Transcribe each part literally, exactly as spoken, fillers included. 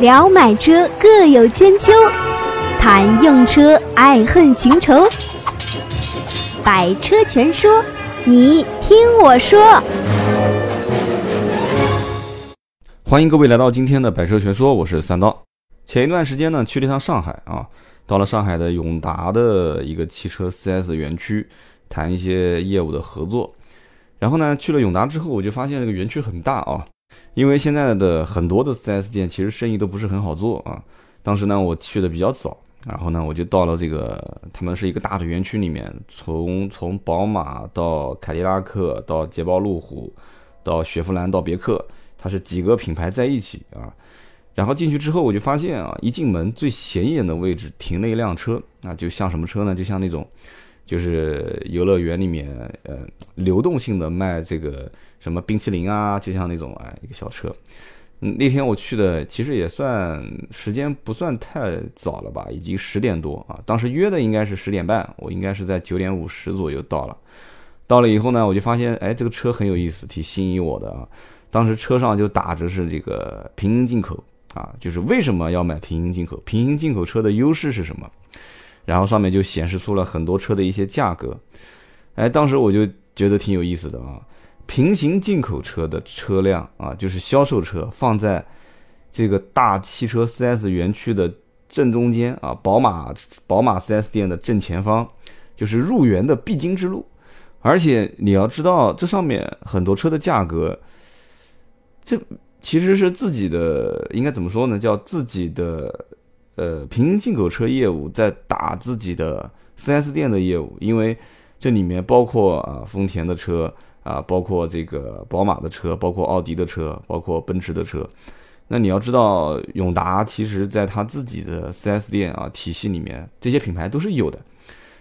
聊买车各有千秋，谈用车爱恨情仇，百车全说，你听我说。欢迎各位来到今天的百车全说，我是三刀。前一段时间呢，去了一趟上海啊，到了上海的永达的一个汽车 四 S 园区，谈一些业务的合作。然后呢，去了永达之后，我就发现这个园区很大啊，因为现在的很多的 四 S 店其实生意都不是很好做啊。当时呢，我去的比较早，然后呢，我就到了这个他们是一个大的园区里面，从从宝马到凯迪拉克到捷豹路虎到雪佛兰到别克，它是几个品牌在一起啊。然后进去之后，我就发现啊，一进门最显眼的位置停了一辆车，那就像什么车呢？就像那种。就是游乐园里面，呃，流动性的卖这个什么冰淇淋啊，就像那种哎一个小车。嗯，那天我去的其实也算时间不算太早了吧，已经十点多啊。当时约的应该是十点半，我应该是在九点五十左右到了。到了以后呢，我就发现哎这个车很有意思，挺吸引我的啊。当时车上就打着是这个平行进口啊，就是为什么要买平行进口？平行进口车的优势是什么？然后上面就显示出了很多车的一些价格，哎，当时我就觉得挺有意思的啊。平行进口车的车辆啊，就是销售车，放在这个大汽车 四 S 园区的正中间啊，宝马宝马 四 S 店的正前方，就是入园的必经之路。而且你要知道，这上面很多车的价格，这其实是自己的，应该怎么说呢？叫自己的。呃，平行进口车业务在打自己的 四 S 店的业务，因为这里面包括啊丰田的车啊，包括这个宝马的车，包括奥迪的车，包括奔驰的车。那你要知道，永达其实在他自己的 四 S 店啊体系里面，这些品牌都是有的。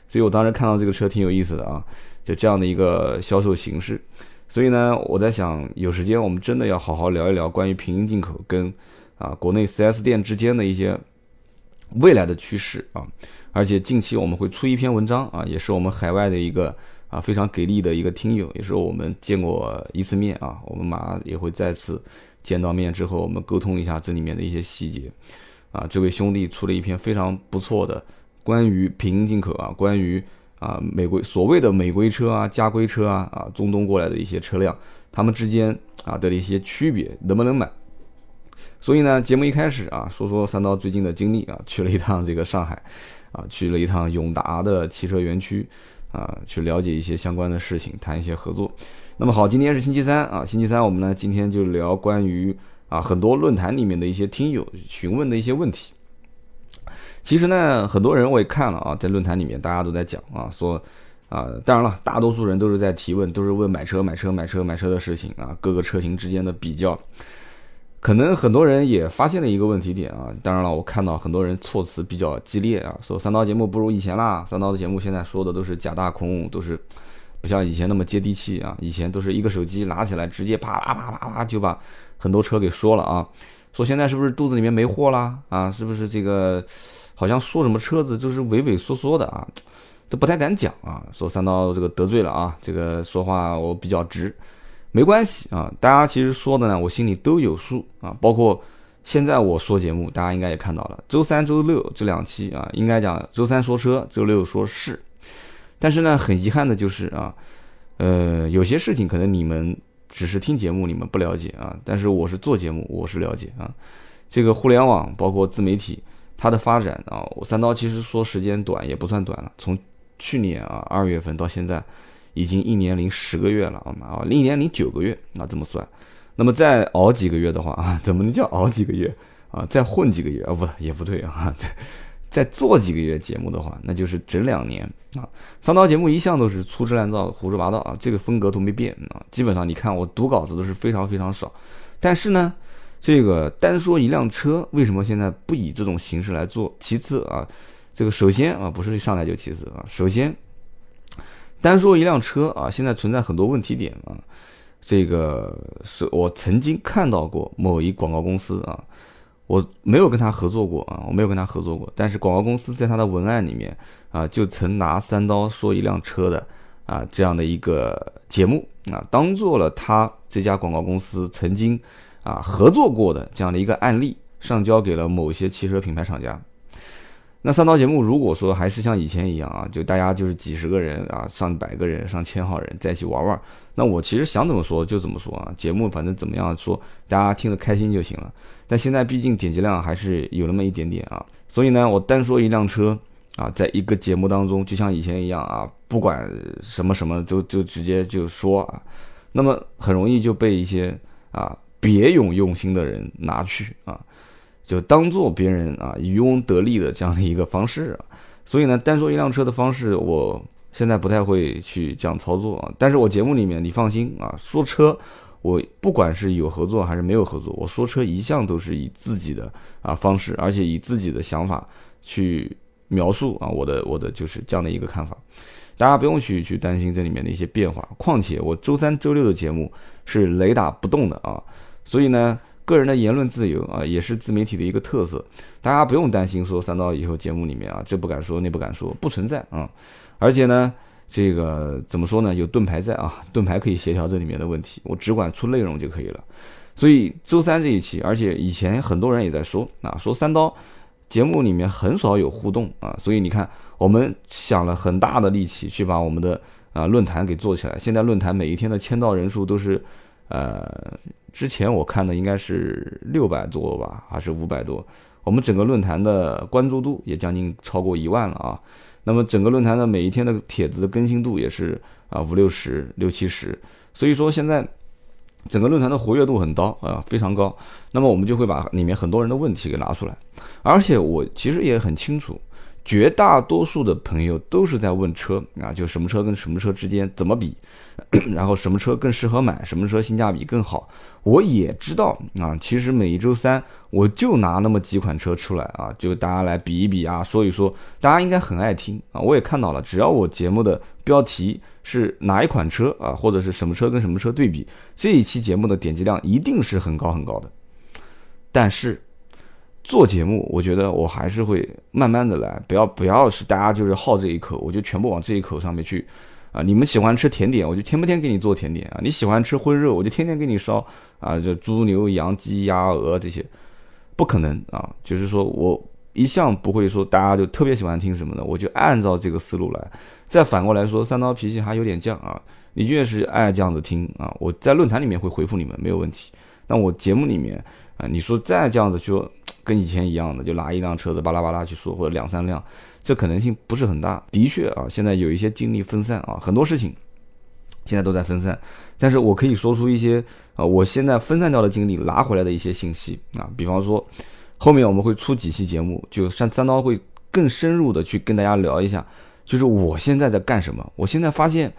所以我当时看到这个车挺有意思的啊，就这样的一个销售形式。所以呢，我在想，有时间我们真的要好好聊一聊关于平行进口跟啊国内 四 S 店之间的一些。未来的趋势啊，而且近期我们会出一篇文章啊，也是我们海外的一个啊非常给力的一个听友，也是我们见过一次面啊，我们马上也会再次见到面之后，我们沟通一下这里面的一些细节啊。这位兄弟出了一篇非常不错的关于平行进口啊，关于啊美规所谓的美规车啊、加规车啊、啊中东过来的一些车辆，他们之间啊的一些区别，能不能买？所以呢，节目一开始啊，说说三刀最近的经历啊，去了一趟这个上海，啊，去了一趟永达的汽车园区，啊，去了解一些相关的事情，谈一些合作。那么好，今天是星期三啊，星期三我们呢今天就聊关于啊很多论坛里面的一些听友询问的一些问题。其实呢，很多人我也看了啊，在论坛里面大家都在讲啊，说啊，当然了，大多数人都是在提问，都是问买车、买车、买车、买车的事情啊，各个车型之间的比较。可能很多人也发现了一个问题点啊，当然了，我看到很多人措辞比较激烈啊，说三刀节目不如以前啦，三刀的节目现在说的都是假大空，都是不像以前那么接地气啊，以前都是一个手机拿起来直接啪啪啪啪啪就把很多车给说了啊，说现在是不是肚子里面没货啦啊，是不是这个好像说什么车子就是畏畏缩缩的啊，都不太敢讲啊，说三刀这个得罪了啊，这个说话我比较直。没关系啊，大家其实说的呢，我心里都有数啊。包括现在我说节目，大家应该也看到了，周三、周六这两期啊，应该讲周三说车，周六说事。但是呢，很遗憾的就是啊，呃，有些事情可能你们只是听节目，你们不了解啊。但是我是做节目，我是了解啊。这个互联网包括自媒体，它的发展啊，我三刀其实说时间短也不算短了，从去年啊二月份到现在。已经一年零十个月了啊，一年零九个月，那这么算，那么再熬几个月的话啊，怎么能叫熬几个月啊？再混几个月啊，不也不对啊，再做几个月节目的话，那就是整两年啊。三刀节目一向都是粗制滥造、胡说八道啊，这个风格都没变啊。基本上你看我读稿子都是非常非常少，但是呢，这个单说一辆车，为什么现在不以这种形式来做？其次啊，这个首先啊，不是上来就其次啊，首先。单说一辆车啊，现在存在很多问题点啊。这个是我曾经看到过某一广告公司啊，我没有跟他合作过啊，我没有跟他合作过。但是广告公司在他的文案里面啊，就曾拿三刀说一辆车的啊这样的一个节目啊，当做了他这家广告公司曾经啊合作过的这样的一个案例上交给了某些汽车品牌厂家。那三刀节目如果说还是像以前一样啊，就大家就是几十个人啊，上百个人、上千号人在一起玩玩，那我其实想怎么说就怎么说啊，节目反正怎么样说，大家听得开心就行了。但现在毕竟点击量还是有那么一点点啊，所以呢，我单说一辆车啊，在一个节目当中，就像以前一样啊，不管什么什么就就直接就说啊，那么很容易就被一些啊别有用心的人拿去啊。就当做别人啊渔翁得利的这样的一个方式啊，所以呢，单说一辆车的方式，我现在不太会去讲操作啊。但是我节目里面，你放心啊，说车，我不管是有合作还是没有合作，我说车一向都是以自己的啊方式，而且以自己的想法去描述啊我的我的就是这样的一个看法，大家不用去去担心这里面的一些变化。况且我周三、周六的节目是雷打不动的啊，所以呢。个人的言论自由啊，也是自媒体的一个特色，大家不用担心说三刀以后节目里面啊，这不敢说那不敢说，不存在啊。而且呢，这个怎么说呢？有盾牌在啊，盾牌可以协调这里面的问题，我只管出内容就可以了。所以周三这一期，而且以前很多人也在说啊，说三刀节目里面很少有互动啊，所以你看，我们想了很大的力气去把我们的啊论坛给做起来，现在论坛每一天的签到人数都是呃。之前我看的应该是六百多吧，还是五百多，我们整个论坛的关注度也将近超过一万了啊。那么整个论坛的每一天的帖子的更新度也是啊五六十六七十，所以说现在整个论坛的活跃度很高啊，非常高。那么我们就会把里面很多人的问题给拿出来，而且我其实也很清楚，绝大多数的朋友都是在问车啊，就什么车跟什么车之间怎么比，然后什么车更适合买，什么车性价比更好。我也知道啊，其实每一周三我就拿那么几款车出来啊，就大家来比一比啊，说一说，大家应该很爱听啊。我也看到了，只要我节目的标题是哪一款车啊，或者是什么车跟什么车对比，这一期节目的点击量一定是很高很高的。但是做节目，我觉得我还是会慢慢的来，不要不要是大家就是好这一口，我就全部往这一口上面去啊！你们喜欢吃甜点，我就天不天给你做甜点啊！你喜欢吃荤肉，我就天天给你烧啊！这猪牛羊鸡鸭鹅这些，不可能啊！就是说我一向不会说大家就特别喜欢听什么的，我就按照这个思路来。再反过来说，三刀脾气还有点犟啊！你越是爱这样子听啊，我在论坛里面会回复你们没有问题。那我节目里面啊，你说再这样子就。跟以前一样的，就拿一辆车子巴拉巴拉去说，或者两三辆，这可能性不是很大。的确啊，现在有一些精力分散啊，很多事情现在都在分散。但是我可以说出一些啊，我现在分散掉的精力拿回来的一些信息啊，比方说后面我们会出几期节目，就三三刀会更深入的去跟大家聊一下，就是我现在在干什么。我现在发现，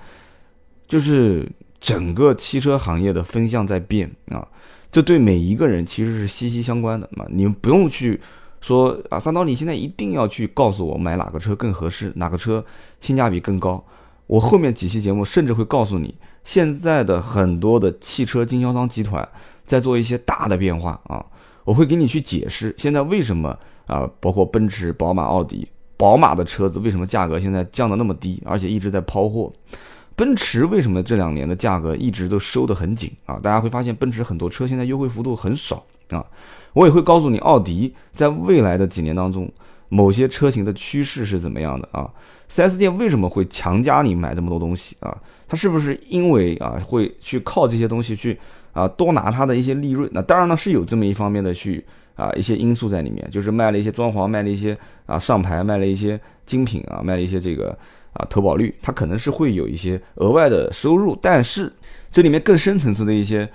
就是整个汽车行业的风向在变啊。这对每一个人其实是息息相关的嘛，你们不用去说啊，三刀你现在一定要去告诉我买哪个车更合适，哪个车性价比更高。我后面几期节目甚至会告诉你，现在的很多的汽车经销商集团在做一些大的变化啊，我会给你去解释现在为什么啊，包括奔驰、宝马、奥迪，宝马的车子为什么价格现在降得那么低，而且一直在抛货。奔驰为什么这两年的价格一直都收得很紧啊？大家会发现奔驰很多车现在优惠幅度很少啊。我也会告诉你，奥迪在未来的几年当中，某些车型的趋势是怎么样的啊 ？四 S 店为什么会强加你买这么多东西啊？它是不是因为啊会去靠这些东西去啊多拿它的一些利润？那当然呢是有这么一方面的去啊一些因素在里面，就是卖了一些装潢，卖了一些啊上牌，卖了一些精品啊，卖了一些这个。啊，投保率它可能是会有一些额外的收入，但是这里面更深层次的一些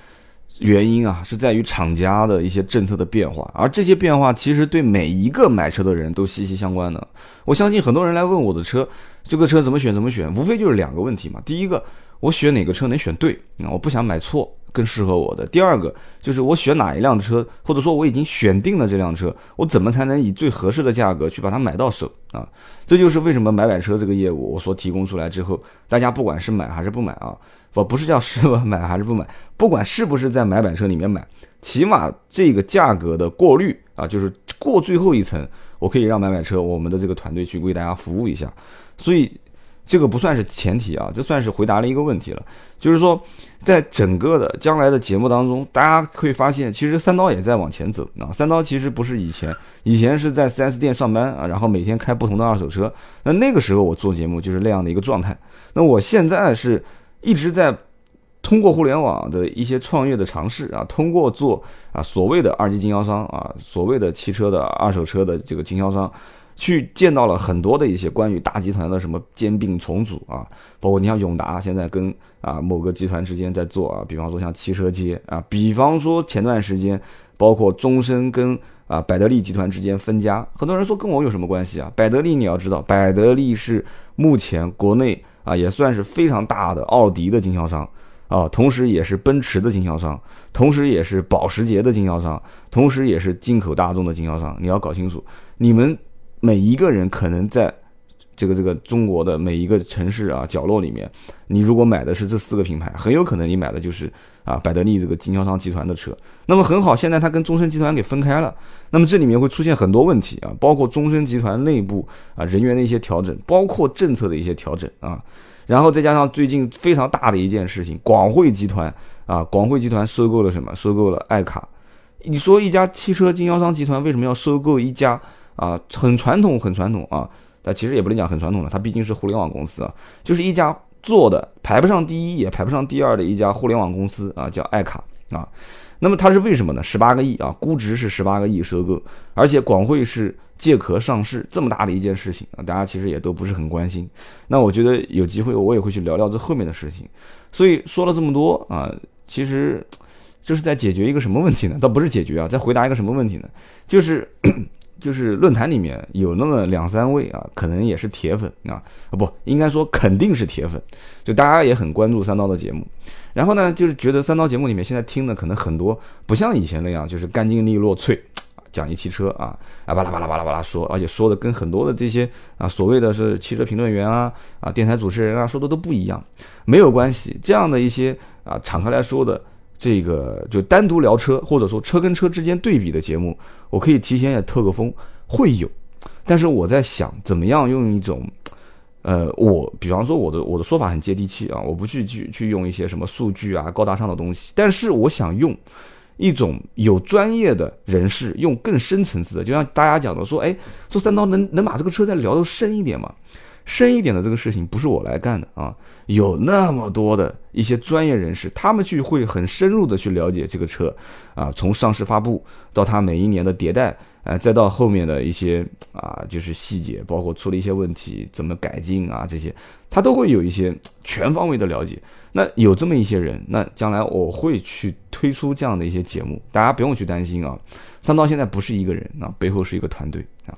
原因啊，是在于厂家的一些政策的变化，而这些变化其实对每一个买车的人都息息相关的。我相信很多人来问我的车，这个车怎么选怎么选，无非就是两个问题嘛。第一个，我选哪个车能选对，我不想买错更适合我的。第二个就是我选哪一辆车，或者说我已经选定了这辆车，我怎么才能以最合适的价格去把它买到手啊？这就是为什么买买车这个业务我所提供出来之后，大家不管是买还是不买啊，我不是叫是买还是不买，不管是不是在买买车里面买，起码这个价格的过滤啊，就是过最后一层，我可以让买买车我们的这个团队去为大家服务一下。所以这个不算是前提啊，这算是回答了一个问题了。就是说，在整个的将来的节目当中，大家会发现，其实三刀也在往前走啊。三刀其实不是以前，以前是在 四 S 店上班啊，然后每天开不同的二手车。那那个时候我做节目就是那样的一个状态。那我现在是一直在通过互联网的一些创业的尝试啊，通过做啊所谓的二级经销商啊，所谓的汽车的二手车的这个经销商。去见到了很多的一些关于大集团的什么兼并重组啊，包括你像永达现在跟啊某个集团之间在做啊，比方说像汽车街啊，比方说前段时间包括中升跟啊百得利集团之间分家，很多人说跟我有什么关系啊？百得利你要知道，百得利是目前国内啊也算是非常大的奥迪的经销商。啊，同时也是奔驰的经销商，同时也是保时捷的经销商，同时也是进口大众的经销商。你要搞清楚，你们每一个人可能在这个这个中国的每一个城市啊角落里面，你如果买的是这四个品牌，很有可能你买的就是啊百得利这个经销商集团的车。那么很好，现在它跟中升集团给分开了，那么这里面会出现很多问题啊，包括中升集团内部啊人员的一些调整，包括政策的一些调整啊。然后再加上最近非常大的一件事情，广汇集团啊，广汇集团收购了什么？收购了爱卡。你说一家汽车经销商集团为什么要收购一家啊很传统很传统啊？但其实也不能讲很传统了，它毕竟是互联网公司啊，就是一家做的排不上第一也排不上第二的一家互联网公司啊，叫爱卡啊。那么它是为什么呢？十八个亿啊，估值是十八个亿收购，而且广汇是借壳上市，这么大的一件事情啊，大家其实也都不是很关心。那我觉得有机会我也会去聊聊这后面的事情。所以说了这么多啊，其实这是在解决一个什么问题呢？倒不是解决啊，在回答一个什么问题呢？就是就是论坛里面有那么两三位啊，可能也是铁粉啊，不应该说肯定是铁粉，就大家也很关注三刀的节目。然后呢，就是觉得三刀节目里面现在听的可能很多不像以前那样，就是干净利落脆。讲一汽车啊啊巴拉巴拉巴拉巴拉说，而且说的跟很多的这些啊所谓的是汽车评论员啊啊电台主持人啊说的都不一样，没有关系，这样的一些啊敞开来说的这个就单独聊车或者说车跟车之间对比的节目，我可以提前也透个风会有，但是我在想怎么样用一种。呃，我比方说我的我的说法很接地气啊，我不去去去用一些什么数据啊高大上的东西，但是我想用一种有专业的人士用更深层次的，就像大家讲的说，哎，说三刀能能把这个车再聊得深一点嘛？深一点的这个事情不是我来干的啊，有那么多的一些专业人士，他们去会很深入的去了解这个车啊，从上市发布到它每一年的迭代，呃，再到后面的一些啊，就是细节，包括出了一些问题怎么改进啊这些，他都会有一些全方位的了解。那有这么一些人，那将来我会去推出这样的一些节目，大家不用去担心啊。三刀现在不是一个人啊，背后是一个团队啊。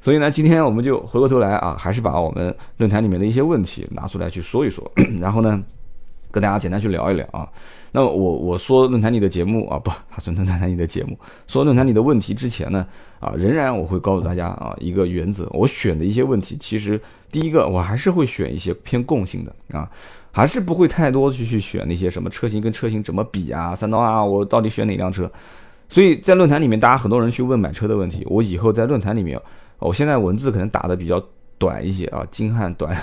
所以呢，今天我们就回过头来啊，还是把我们论坛里面的一些问题拿出来去说一说，然后呢，跟大家简单去聊一聊啊。那我我说论坛里的节目啊，不，说论坛里的节目，说论坛里的问题之前呢，啊，仍然我会告诉大家啊一个原则，我选的一些问题，其实第一个我还是会选一些偏共性的啊。还是不会太多去去选那些什么车型跟车型怎么比啊，三刀啊，我到底选哪辆车？所以在论坛里面，大家很多人去问买车的问题，我以后在论坛里面，我现在文字可能打的比较短一些啊，精悍短，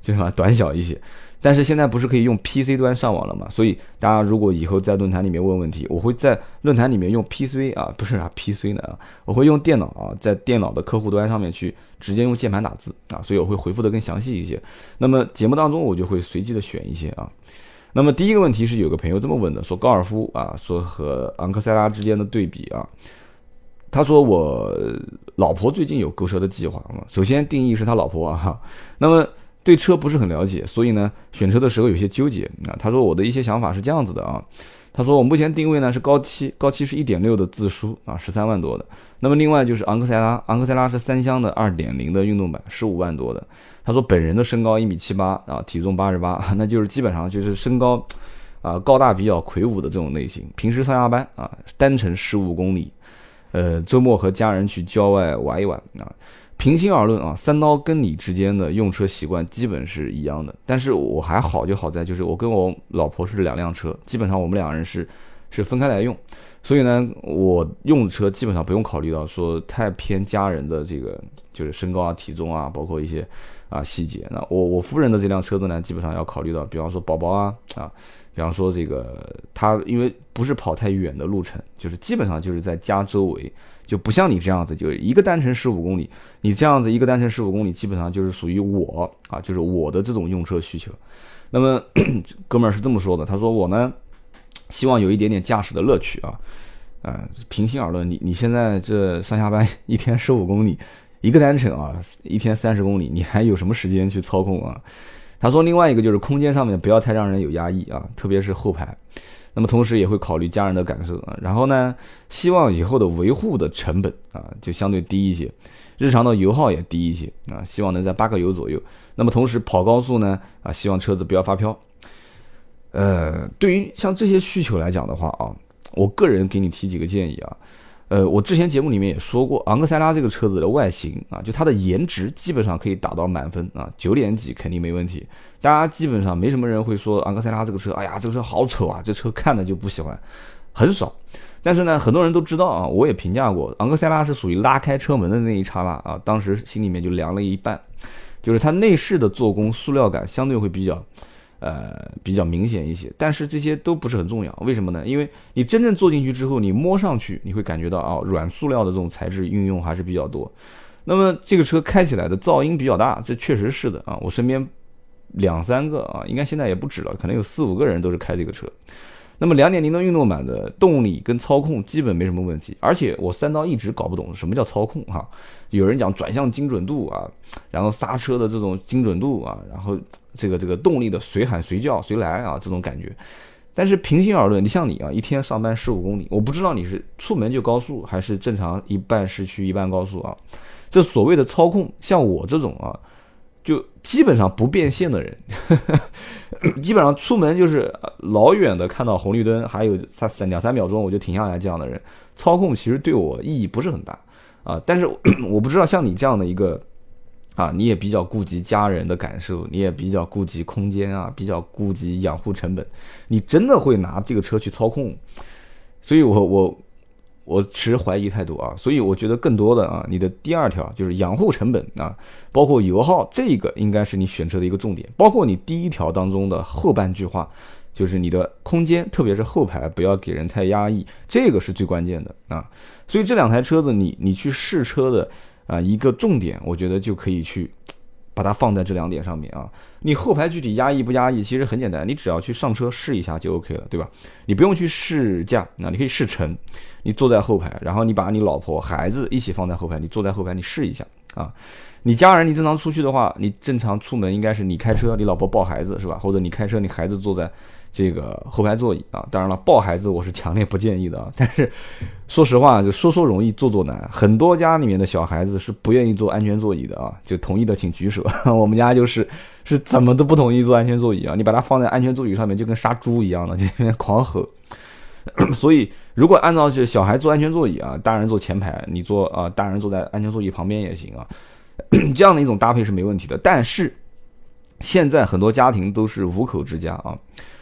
就是嘛短小一些。但是现在不是可以用 P C 端上网了嘛？所以大家如果以后在论坛里面问问题，我会在论坛里面用 P C 啊，不是啊 P C 呢，我会用电脑啊，在电脑的客户端上面去直接用键盘打字啊，所以我会回复的更详细一些。那么节目当中我就会随机的选一些啊。那么第一个问题是有个朋友这么问的，说高尔夫啊，说和昂克赛拉之间的对比啊。他说我老婆最近有购车的计划嘛，首先定义是他老婆啊，那么。对车不是很了解，所以呢，选车的时候有些纠结啊。他说我的一些想法是这样子的啊，他说我目前定位呢是高七，高七是 一点六 的自输啊，十三万多的。那么另外就是昂克赛拉，昂克赛拉是三厢的 二点零 的运动版，十五万多的。他说本人的身高一米七八啊，体重八十八，那就是基本上就是身高啊高大比较魁梧的这种类型。平时上下班啊，单程十五公里，呃，周末和家人去郊外玩一玩啊。平心而论啊，三刀跟你之间的用车习惯基本是一样的，但是我还好就好在就是我跟我老婆是两辆车，基本上我们两人是是分开来用，所以呢，我用车基本上不用考虑到说太偏家人的这个就是身高啊、体重啊，包括一些啊细节。那我我夫人的这辆车子呢，基本上要考虑到，比方说宝宝啊啊，比方说这个他因为不是跑太远的路程，就是基本上就是在家周围，就不像你这样子，就一个单程十五公里，你这样子一个单程十五公里，基本上就是属于我啊，就是我的这种用车需求。那么哥们儿是这么说的，他说我呢希望有一点点驾驶的乐趣啊。呃，平心而论，你你现在这上下班一天十五公里，一个单程啊，一天三十公里，你还有什么时间去操控啊？他说另外一个就是空间上面不要太让人有压抑啊，特别是后排。那么同时也会考虑家人的感受啊，然后呢，希望以后的维护的成本啊就相对低一些，日常的油耗也低一些啊，希望能在八个油左右。那么同时跑高速呢啊，希望车子不要发飘。呃，对于像这些需求来讲的话啊。我个人给你提几个建议啊，呃，我之前节目里面也说过，昂克赛拉这个车子的外形啊，就它的颜值基本上可以打到满分啊，九点几肯定没问题。大家基本上没什么人会说昂克赛拉这个车，哎呀，这个车好丑啊，这车看的就不喜欢，很少。但是呢，很多人都知道啊，我也评价过，昂克赛拉是属于拉开车门的那一刹那啊，当时心里面就凉了一半，就是它内饰的做工、塑料感相对会比较。呃，比较明显一些，但是这些都不是很重要，为什么呢？因为你真正坐进去之后，你摸上去，你会感觉到啊、哦，软塑料的这种材质运用还是比较多。那么这个车开起来的噪音比较大，这确实是的啊。我身边两三个啊，应该现在也不止了，可能有四五个人都是开这个车。那么 两点零 的运动版的动力跟操控基本没什么问题，而且我三刀一直搞不懂什么叫操控哈、啊。有人讲转向精准度啊，然后刹车的这种精准度啊，然后这个这个动力的随喊随叫随来啊这种感觉。但是平心而论，你像你啊，一天上班十五公里，我不知道你是出门就高速还是正常一半市区一半高速啊。这所谓的操控，像我这种啊。就基本上不变现的人，基本上出门就是老远的看到红绿灯，还有三两三秒钟我就停下来这样的人，操控其实对我意义不是很大啊。但是我不知道像你这样的一个啊，你也比较顾及家人的感受，你也比较顾及空间啊，比较顾及养护成本，你真的会拿这个车去操控？所以我我。我持怀疑态度啊，所以我觉得更多的啊，你的第二条就是养护成本啊，包括油耗，这个应该是你选车的一个重点。包括你第一条当中的后半句话，就是你的空间，特别是后排不要给人太压抑，这个是最关键的啊。所以这两台车子你，你你去试车的啊一个重点，我觉得就可以去把它放在这两点上面啊。你后排具体压抑不压抑，其实很简单，你只要去上车试一下就 OK 了，对吧？你不用去试驾，那你可以试乘。你坐在后排，然后你把你老婆孩子一起放在后排，你坐在后排你试一下啊。你家人你正常出去的话，你正常出门应该是你开车，你老婆抱孩子是吧？或者你开车你孩子坐在这个后排座椅啊。当然了，抱孩子我是强烈不建议的啊。但是说实话，就说说容易做做难，很多家里面的小孩子是不愿意坐安全座椅的啊。就同意的请举手，我们家就是是怎么都不同意坐安全座椅啊。你把它放在安全座椅上面，就跟杀猪一样的，就那边狂吼。所以，如果按照是小孩坐安全座椅啊，大人坐前排，你坐啊、呃，大人坐在安全座椅旁边也行啊，这样的一种搭配是没问题的。但是，现在很多家庭都是五口之家啊，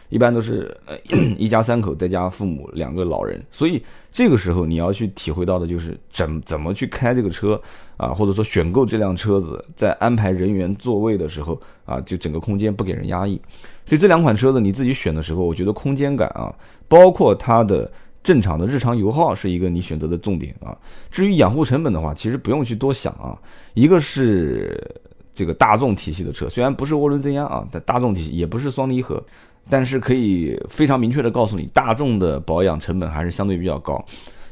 一般都是呃一家三口再加父母两个老人，所以这个时候你要去体会到的就是怎怎么去开这个车啊，或者说选购这辆车子，在安排人员座位的时候啊，就整个空间不给人压抑。所以这两款车子你自己选的时候，我觉得空间感啊，包括它的正常的日常油耗是一个你选择的重点啊。至于养护成本的话，其实不用去多想啊。一个是这个大众体系的车，虽然不是涡轮增压啊，但大众体系也不是双离合，但是可以非常明确的告诉你，大众的保养成本还是相对比较高。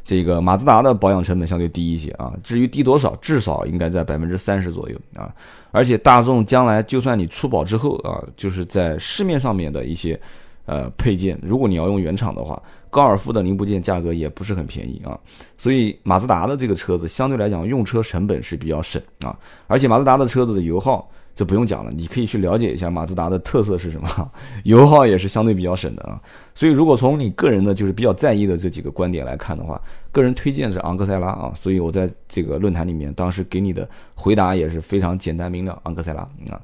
这个马自达的保养成本相对低一些啊，至于低多少，至少应该在 百分之三十 左右啊。而且大众将来就算你出保之后啊，就是在市面上面的一些呃配件，如果你要用原厂的话，高尔夫的零部件价格也不是很便宜啊。所以马自达的这个车子相对来讲用车成本是比较省啊，而且马自达的车子的油耗这不用讲了，你可以去了解一下马自达的特色是什么，油耗也是相对比较省的啊。所以如果从你个人的就是比较在意的这几个观点来看的话，个人推荐是昂克赛拉啊。所以我在这个论坛里面当时给你的回答也是非常简单明了，昂克赛拉啊。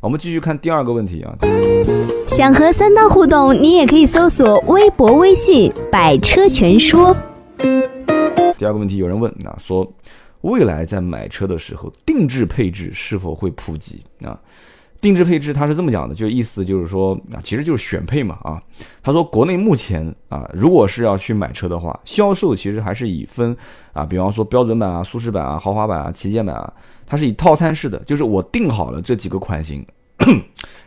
我们继续看第二个问题啊。想和三刀互动，你也可以搜索微博微信百车全说。第二个问题有人问啊，说未来在买车的时候，定制配置是否会普及啊？定制配置它是这么讲的，就意思就是说啊，其实就是选配嘛啊。他说国内目前啊，如果是要去买车的话，销售其实还是以分啊，比方说标准版啊、舒适版啊、豪华版啊、旗舰版啊，它是以套餐式的，就是我定好了这几个款型，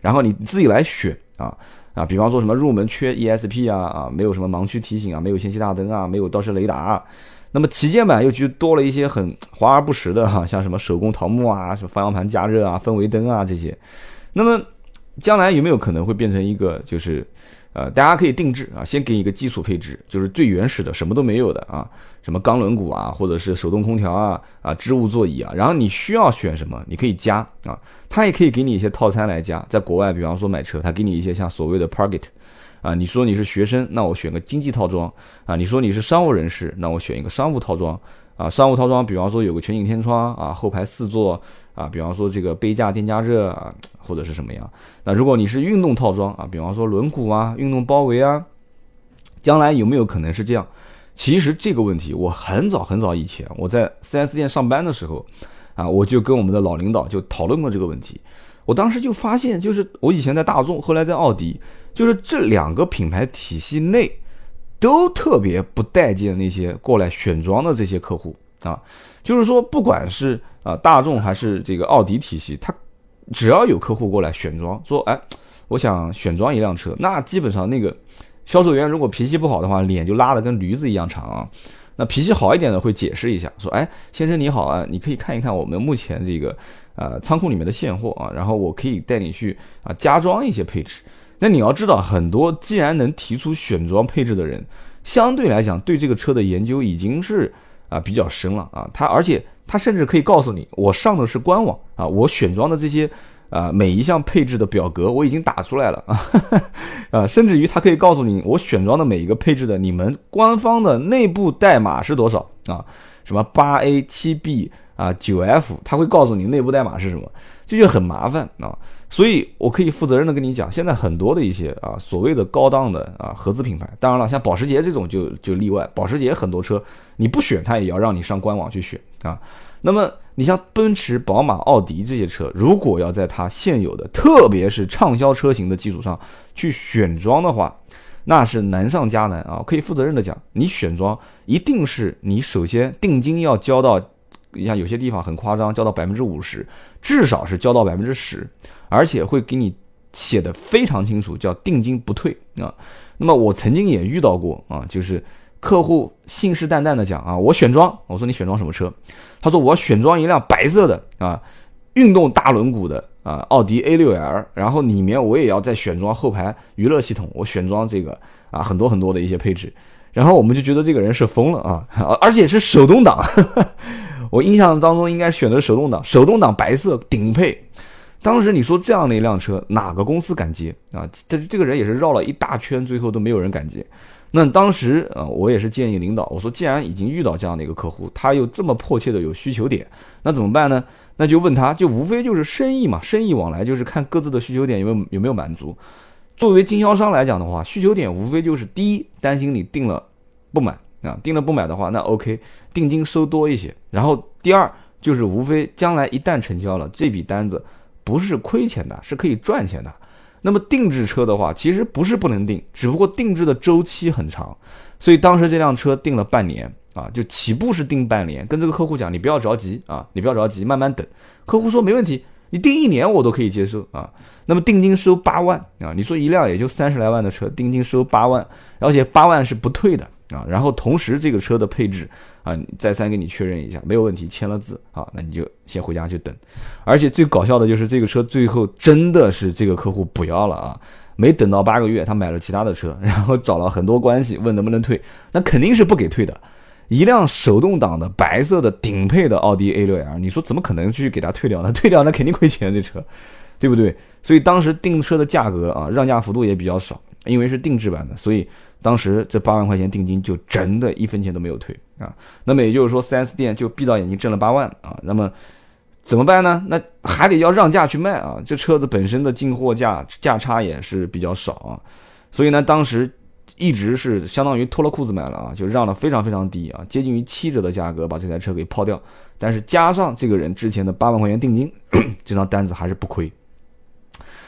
然后你自己来选啊。啊，比方说什么入门缺 E S P 啊，啊，没有什么盲区提醒啊，没有氙气大灯啊，没有倒车雷达啊。那么旗舰版又去多了一些很华而不实的哈、啊，像什么手工桃木啊，什么方向盘加热啊，氛围灯啊这些。那么将来有没有可能会变成一个就是，呃，大家可以定制啊，先给一个基础配置，就是最原始的什么都没有的啊，什么钢轮毂啊，或者是手动空调啊，啊，织物座椅啊，然后你需要选什么，你可以加啊，它也可以给你一些套餐来加。在国外，比方说买车，它给你一些像所谓的 Target。啊，你说你是学生，那我选个经济套装啊；你说你是商务人士，那我选一个商务套装啊。商务套装，比方说有个全景天窗啊，后排四座啊，比方说这个杯架、电加热啊，或者是什么样。那如果你是运动套装啊，比方说轮毂啊、运动包围啊，将来有没有可能是这样？其实这个问题，我很早很早以前我在 四 S 店上班的时候啊，我就跟我们的老领导就讨论过这个问题。我当时就发现，就是我以前在大众，后来在奥迪，就是这两个品牌体系内都特别不待见那些过来选装的这些客户啊，就是说不管是啊大众还是这个奥迪体系，他只要有客户过来选装，说哎我想选装一辆车，那基本上那个销售员如果脾气不好的话，脸就拉得跟驴子一样长啊。那脾气好一点的会解释一下，说哎先生你好啊，你可以看一看我们目前这个呃仓库里面的现货啊，然后我可以带你去啊加装一些配置。那你要知道，很多既然能提出选装配置的人，相对来讲对这个车的研究已经是啊比较深了啊。他而且他甚至可以告诉你，我上的是官网啊，我选装的这些啊每一项配置的表格我已经打出来了啊啊，甚至于他可以告诉你，我选装的每一个配置的你们官方的内部代码是多少啊，什么 八 A、七 B。啊 ,九 F, 他会告诉你内部代码是什么，这就很麻烦啊。所以我可以负责任的跟你讲，现在很多的一些啊所谓的高档的啊合资品牌，当然了像保时捷这种就就例外，保时捷很多车你不选它也要让你上官网去选啊。那么你像奔驰、宝马、奥迪这些车，如果要在它现有的特别是畅销车型的基础上去选装的话，那是难上加难啊。可以负责任的讲，你选装一定是你首先定金要交到，你像有些地方很夸张，交到 百分之五十, 至少是交到 百分之十, 而且会给你写的非常清楚，叫定金不退啊。那么我曾经也遇到过啊，就是客户信誓旦旦的讲啊，我选装，我说你选装什么车？他说我选装一辆白色的啊，运动大轮毂的啊，奥迪 A 六 L, 然后里面我也要再选装后排娱乐系统，我选装这个啊很多很多的一些配置。然后我们就觉得这个人是疯了啊，而且是手动挡。呵呵，我印象当中应该选择手动挡，手动挡白色顶配。当时你说这样的一辆车，哪个公司敢接啊？但是这个人也是绕了一大圈，最后都没有人敢接。那当时啊、呃，我也是建议领导，我说既然已经遇到这样的一个客户，他又这么迫切的有需求点，那怎么办呢？那就问他，就无非就是生意嘛，生意往来就是看各自的需求点有没有有没有满足。作为经销商来讲的话，需求点无非就是第一，担心你定了不买。啊，定了不买的话，那 OK, 定金收多一些。然后第二就是无非将来一旦成交了，这笔单子不是亏钱的，是可以赚钱的。那么定制车的话，其实不是不能定，只不过定制的周期很长。所以当时这辆车定了半年啊，就起步是定半年，跟这个客户讲，你不要着急啊，你不要着急，慢慢等。客户说没问题，你定一年我都可以接受啊。那么定金收八万啊，你说一辆也就三十来万的车，定金收八万，而且八万是不退的。啊，然后同时这个车的配置啊，再三给你确认一下，没有问题，签了字啊，那你就先回家去等。而且最搞笑的就是这个车最后真的是这个客户不要了啊，没等到八个月，他买了其他的车，然后找了很多关系问能不能退，那肯定是不给退的。一辆手动挡的白色的顶配的奥迪 A 六 L, 你说怎么可能去给他退掉呢？退掉那肯定亏钱这车，对不对？所以当时订车的价格啊，让价幅度也比较少，因为是定制版的，所以当时这八万块钱定金就真的一分钱都没有退啊。那么也就是说 四 S 店就闭到眼睛挣了八万啊。那么怎么办呢？那还得要让价去卖啊，这车子本身的进货价价差也是比较少啊。所以呢，当时一直是相当于脱了裤子买了啊，就让了非常非常低啊，接近于七折的价格把这台车给抛掉，但是加上这个人之前的八万块钱定金，这张单子还是不亏。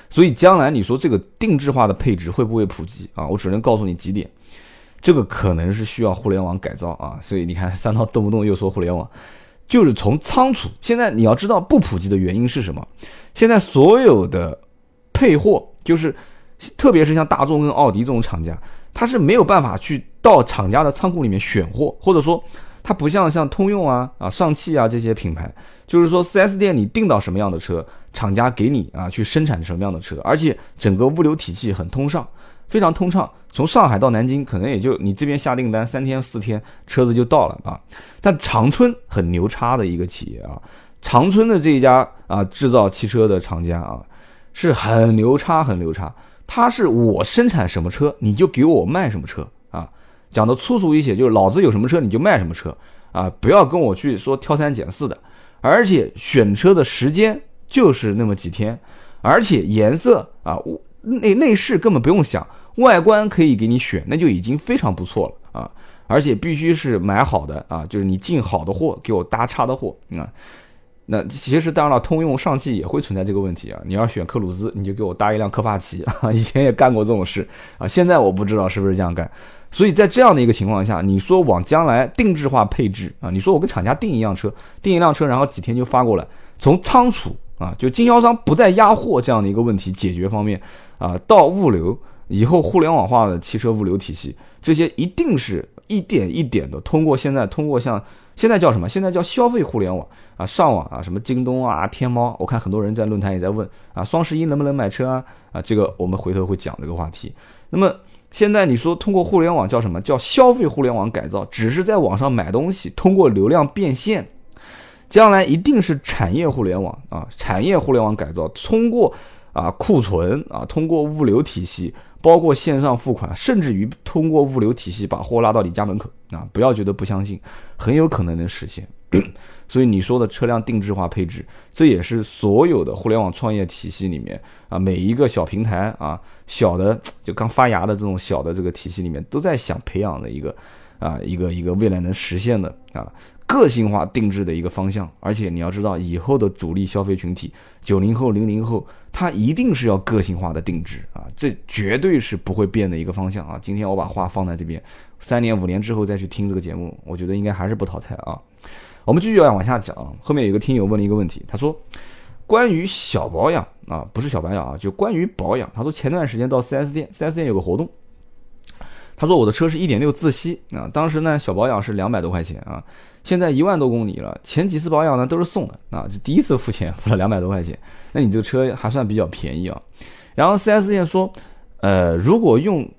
所以将来你说这个定制化的配置会不会普及啊？我只能告诉你几点，这个可能是需要互联网改造啊。所以你看三刀动不动又说互联网，就是从仓储。现在你要知道不普及的原因是什么？现在所有的配货，就是特别是像大众跟奥迪这种厂家，它是没有办法去到厂家的仓库里面选货，或者说它不像像通用啊、啊上汽啊这些品牌，就是说 四 S 店你订到什么样的车，厂家给你啊去生产什么样的车，而且整个物流体系很通畅，非常通畅。从上海到南京可能也就你这边下订单三天四天车子就到了啊。但长春很牛叉的一个企业啊，长春的这一家啊制造汽车的厂家啊是很牛叉很牛叉。它是我生产什么车你就给我卖什么车啊。讲的粗俗一些，就是老子有什么车你就卖什么车啊，不要跟我去说挑三拣四的。而且选车的时间就是那么几天，而且颜色啊内内饰根本不用想，外观可以给你选，那就已经非常不错了啊！而且必须是买好的啊，就是你进好的货，给我搭差的货啊。那其实当然了，通用、上汽也会存在这个问题啊。你要选科鲁兹，你就给我搭一辆科帕奇啊，以前也干过这种事啊。现在我不知道是不是这样干。所以在这样的一个情况下，你说往将来定制化配置啊，你说我跟厂家订一辆车，订一辆车，然后几天就发过来，从仓储啊，就经销商不再压货这样的一个问题解决方面啊，到物流。以后互联网化的汽车物流体系，这些一定是一点一点的通过现在通过像现在叫什么？现在叫消费互联网啊，上网啊，什么京东啊、天猫，我看很多人在论坛也在问啊，双十一能不能买车啊？啊，这个我们回头会讲这个话题。那么现在你说通过互联网叫什么？叫消费互联网改造，只是在网上买东西，通过流量变现。将来一定是产业互联网啊，产业互联网改造，通过啊库存啊，通过物流体系。包括线上付款，甚至于通过物流体系把货拉到你家门口啊！不要觉得不相信，很有可能能实现。所以你说的车辆定制化配置，这也是所有的互联网创业体系里面啊，每一个小平台啊，小的就刚发芽的这种小的这个体系里面，都在想培养的一个啊，一个一个未来能实现的啊个性化定制的一个方向。而且你要知道，以后的主力消费群体九零后、零零后，它一定是要个性化的定制啊，这绝对是不会变的一个方向啊。今天我把话放在这边，三年五年之后再去听这个节目，我觉得应该还是不淘汰啊。我们继续要往下讲，后面有个听友问了一个问题，他说关于小保养啊，不是小保养啊，就关于保养。他说前段时间到 四 S 店 ，四 S 店有个活动。他说我的车是 一点六 自吸啊，当时呢小保养是两百多块钱啊，现在一万多公里了，前几次保养呢都是送的啊，就第一次付钱付了两百多块钱，那你这个车还算比较便宜啊。然后 四 S 店说，呃，如果用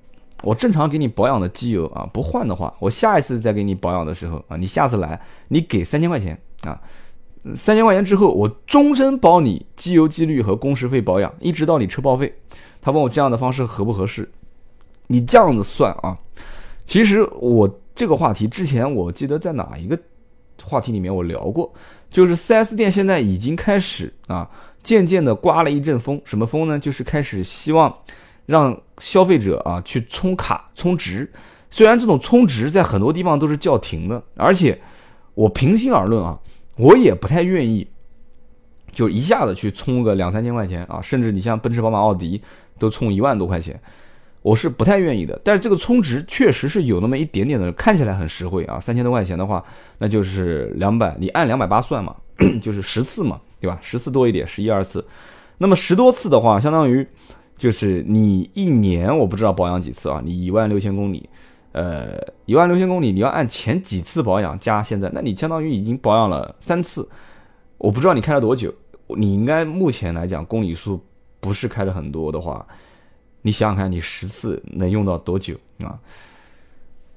我正常给你保养的机油啊不换的话，我下一次再给你保养的时候啊，你下次来你给三千块钱啊，三千块钱之后我终身包你机油机滤和工时费保养，一直到你车报废。他问我这样的方式合不合适？你这样子算啊，其实我这个话题之前我记得在哪一个话题里面我聊过，就是 四 S 店现在已经开始啊，渐渐的刮了一阵风，什么风呢？就是开始希望让消费者啊去充卡充值，虽然这种充值在很多地方都是叫停的，而且我平心而论啊，我也不太愿意就一下子去充个两三千块钱啊，甚至你像奔驰、宝马、奥迪都充一万多块钱。我是不太愿意的，但是这个充值确实是有那么一点点的，看起来很实惠啊，三千多块钱的话，那就是两百，你按两百八算嘛，就是十次嘛，对吧？十次多一点，十一二次。那么十多次的话，相当于就是你一年我不知道保养几次啊，你一万六千公里，呃，一万六千公里你要按前几次保养加现在，那你相当于已经保养了三次。我不知道你开了多久，你应该目前来讲公里数不是开的很多的话，你想想看，你十次能用到多久啊？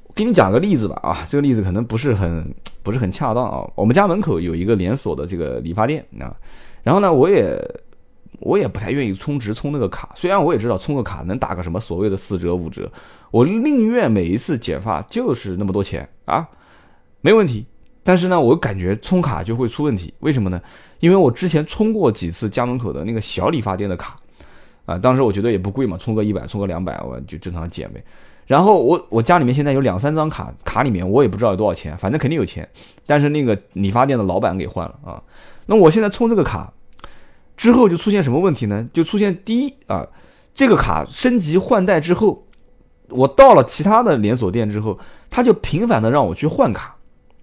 我给你讲个例子吧啊，这个例子可能不是很不是很恰当啊。我们家门口有一个连锁的这个理发店啊，然后呢，我也我也不太愿意充值充那个卡，虽然我也知道充个卡能打个什么所谓的四折五折，我宁愿每一次剪发就是那么多钱啊，没问题。但是呢，我感觉充卡就会出问题，为什么呢？因为我之前充过几次家门口的那个小理发店的卡。啊，当时我觉得也不贵嘛，充个一百，充个两百，我就正常减呗。然后我我家里面现在有两三张卡，卡里面我也不知道有多少钱，反正肯定有钱，但是那个理发店的老板给换了啊。那我现在充这个卡之后就出现什么问题呢？就出现第一啊，这个卡升级换代之后，我到了其他的连锁店之后，他就频繁的让我去换卡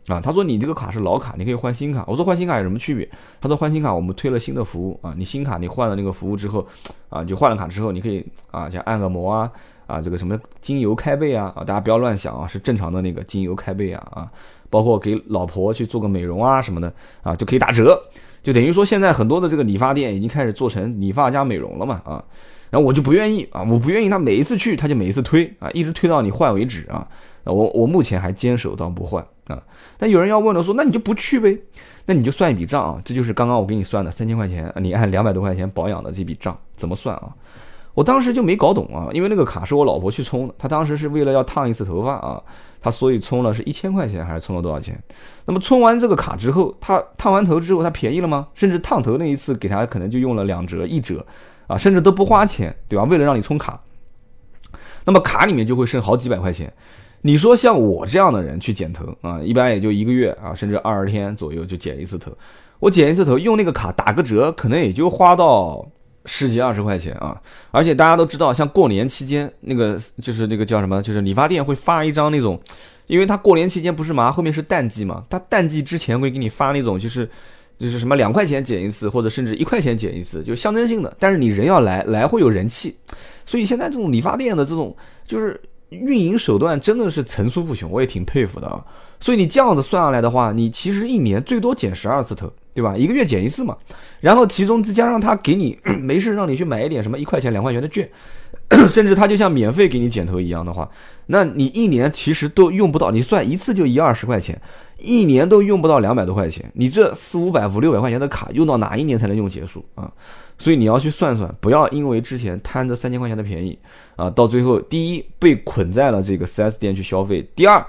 啊，他说你这个卡是老卡，你可以换新卡。我说换新卡有什么区别？他说换新卡我们推了新的服务啊，你新卡你换了那个服务之后啊，就换了卡之后你可以啊，像按个摩啊啊，这个什么精油开背啊啊，大家不要乱想啊，是正常的那个精油开背啊啊，包括给老婆去做个美容啊什么的啊，就可以打折。就等于说现在很多的这个理发店已经开始做成理发加美容了嘛啊，然后我就不愿意啊，我不愿意他每一次去他就每一次推啊，一直推到你换为止啊。我我目前还坚守到不换啊。但有人要问了说，那你就不去呗？那你就算一笔账啊，这就是刚刚我给你算的三千块钱，你按两百多块钱保养的这笔账怎么算啊？我当时就没搞懂啊，因为那个卡是我老婆去充的，她当时是为了要烫一次头发啊。他所以充了是一千块钱还是充了多少钱？那么充完这个卡之后，他烫完头之后他便宜了吗？甚至烫头那一次给他可能就用了两折一折啊，甚至都不花钱，对吧？为了让你充卡，那么卡里面就会剩好几百块钱。你说像我这样的人去剪头啊，一般也就一个月啊，甚至二十天左右就剪一次头。我剪一次头用那个卡打个折，可能也就花到十几二十块钱啊。而且大家都知道，像过年期间那个就是那个叫什么，就是理发店会发一张那种，因为他过年期间不是嘛，后面是淡季嘛，他淡季之前会给你发那种就是就是什么两块钱剪一次，或者甚至一块钱剪一次，就象征性的，但是你人要来，来会有人气。所以现在这种理发店的这种就是运营手段真的是层出不穷，我也挺佩服的啊。所以你这样子算下来的话，你其实一年最多剪十二次头，对吧？一个月剪一次嘛。然后其中再加上他给你没事让你去买一点什么一块钱两块钱的券，甚至他就像免费给你剪头一样的话，那你一年其实都用不到，你算一次就一二十块钱，一年都用不到两百多块钱，你这四五百五六百块钱的卡用到哪一年才能用结束啊？所以你要去算算，不要因为之前贪这三千块钱的便宜啊，到最后第一被捆在了这个 四 S 店去消费，第二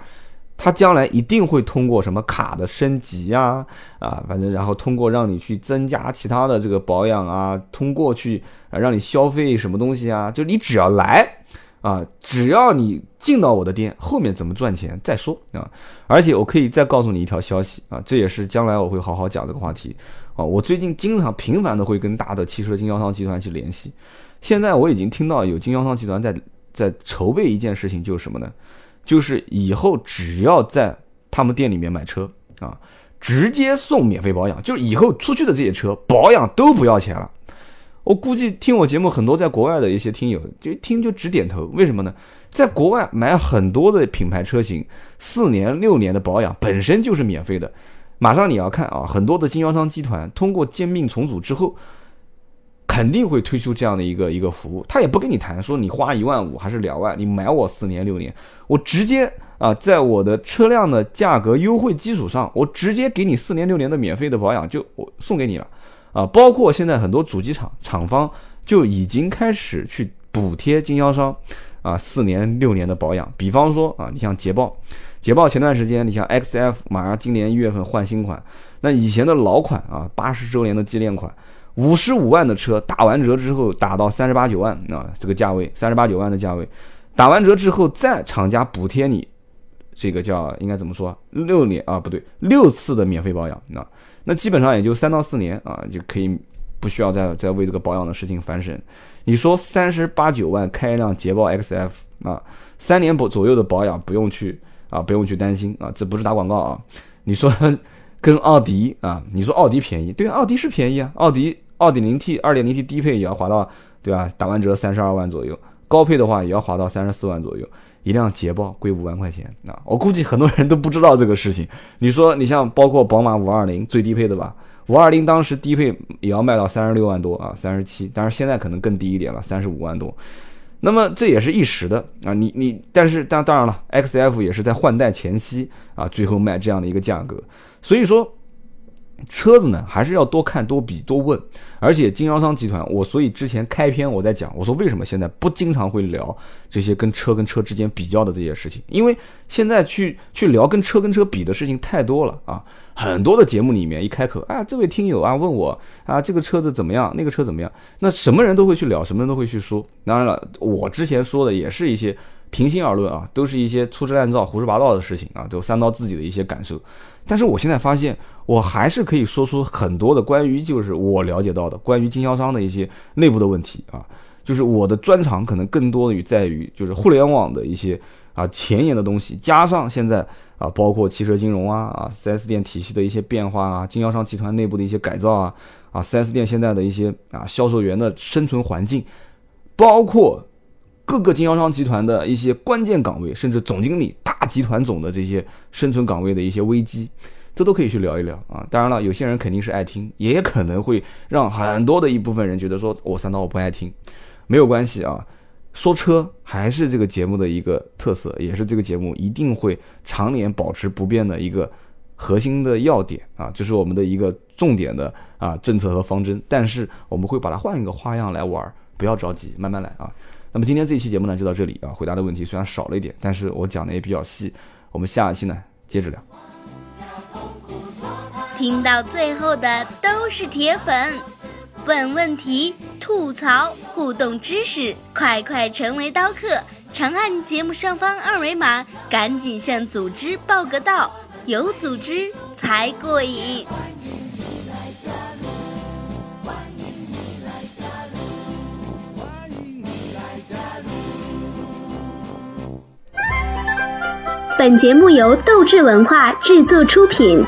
他将来一定会通过什么卡的升级啊啊，反正然后通过让你去增加其他的这个保养啊，通过去、啊、让你消费什么东西啊，就你只要来啊，只要你进到我的店，后面怎么赚钱再说啊。而且我可以再告诉你一条消息啊，这也是将来我会好好讲这个话题啊。我最近经常频繁的会跟大的汽车经销商集团去联系，现在我已经听到有经销商集团在在筹备一件事情，就是什么呢？就是以后只要在他们店里面买车啊，直接送免费保养，就是以后出去的这些车保养都不要钱了。我估计听我节目很多在国外的一些听友就听就直点头，为什么呢？在国外买很多的品牌车型，四年六年的保养本身就是免费的。马上你要看啊，很多的经销商集团通过兼并重组之后，肯定会推出这样的一个一个服务，他也不跟你谈说你花一万五还是两万，你买我四年六年，我直接啊，在我的车辆的价格优惠基础上，我直接给你四年六年的免费的保养就我送给你了啊。包括现在很多主机厂厂方就已经开始去补贴经销商啊四年六年的保养，比方说啊，你像捷豹，捷豹前段时间你像 X F 马上今年一月份换新款，那以前的老款啊八十周年的纪念款。五十五万的车打完折之后打到三十八九万啊，这个价位三十八九万的价位打完折之后，再厂家补贴你这个叫应该怎么说六年啊不对六次的免费保养啊，那基本上也就三到四年啊，就可以不需要再再为这个保养的事情烦神。你说三十八九万开一辆捷豹 X F 啊，三年左右的保养不用去啊不用去担心啊，这不是打广告啊。你说跟奥迪啊，你说奥迪便宜，对啊，奥迪是便宜啊，奥迪奥迪 零 T 二点零 T 低配也要划到，对吧？打完折三十二万左右，高配的话也要划到三十四万左右。一辆捷豹贵五万块钱啊，我估计很多人都不知道这个事情。你说你像包括宝马五二零最低配的吧，五二零当时低配也要卖到三十六万多啊 ,三十七, 但是现在可能更低一点了 ,三十五万多。那么这也是一时的啊，你你但是当当然了 ,X F 也是在换代前夕啊最后卖这样的一个价格。所以说车子呢还是要多看多比多问，而且经销商集团，我所以之前开篇我在讲，我说为什么现在不经常会聊这些跟车跟车之间比较的这些事情，因为现在去去聊跟车跟车比的事情太多了啊，很多的节目里面一开口啊，这位听友啊问我啊这个车子怎么样，那个车怎么样，那什么人都会去聊，什么人都会去说。当然了，我之前说的也是一些平心而论啊，都是一些粗制滥造、胡说八道的事情啊，都三刀自己的一些感受。但是我现在发现，我还是可以说出很多的关于就是我了解到的关于经销商的一些内部的问题啊，就是我的专长可能更多的在于就是互联网的一些啊前沿的东西，加上现在啊包括汽车金融啊啊 四 S 店体系的一些变化啊，经销商集团内部的一些改造啊啊 四 S 店现在的一些啊销售员的生存环境，包括各个经销商集团的一些关键岗位，甚至总经理、大集团总的这些生存岗位的一些危机，这都可以去聊一聊啊。当然了，有些人肯定是爱听，也可能会让很多的一部分人觉得说，我三刀我不爱听，没有关系啊。说车还是这个节目的一个特色，也是这个节目一定会常年保持不变的一个核心的要点啊，就是我们的一个重点的啊政策和方针。但是我们会把它换一个花样来玩，不要着急，慢慢来啊。那么今天这一期节目呢就到这里啊，回答的问题虽然少了一点，但是我讲的也比较细，我们下一期呢接着聊。听到最后的都是铁粉，问问题、吐槽、互动知识，快快成为刀客！长按节目上方二维码，赶紧向组织报个到，有组织才过瘾。本节目由斗志文化制作出品。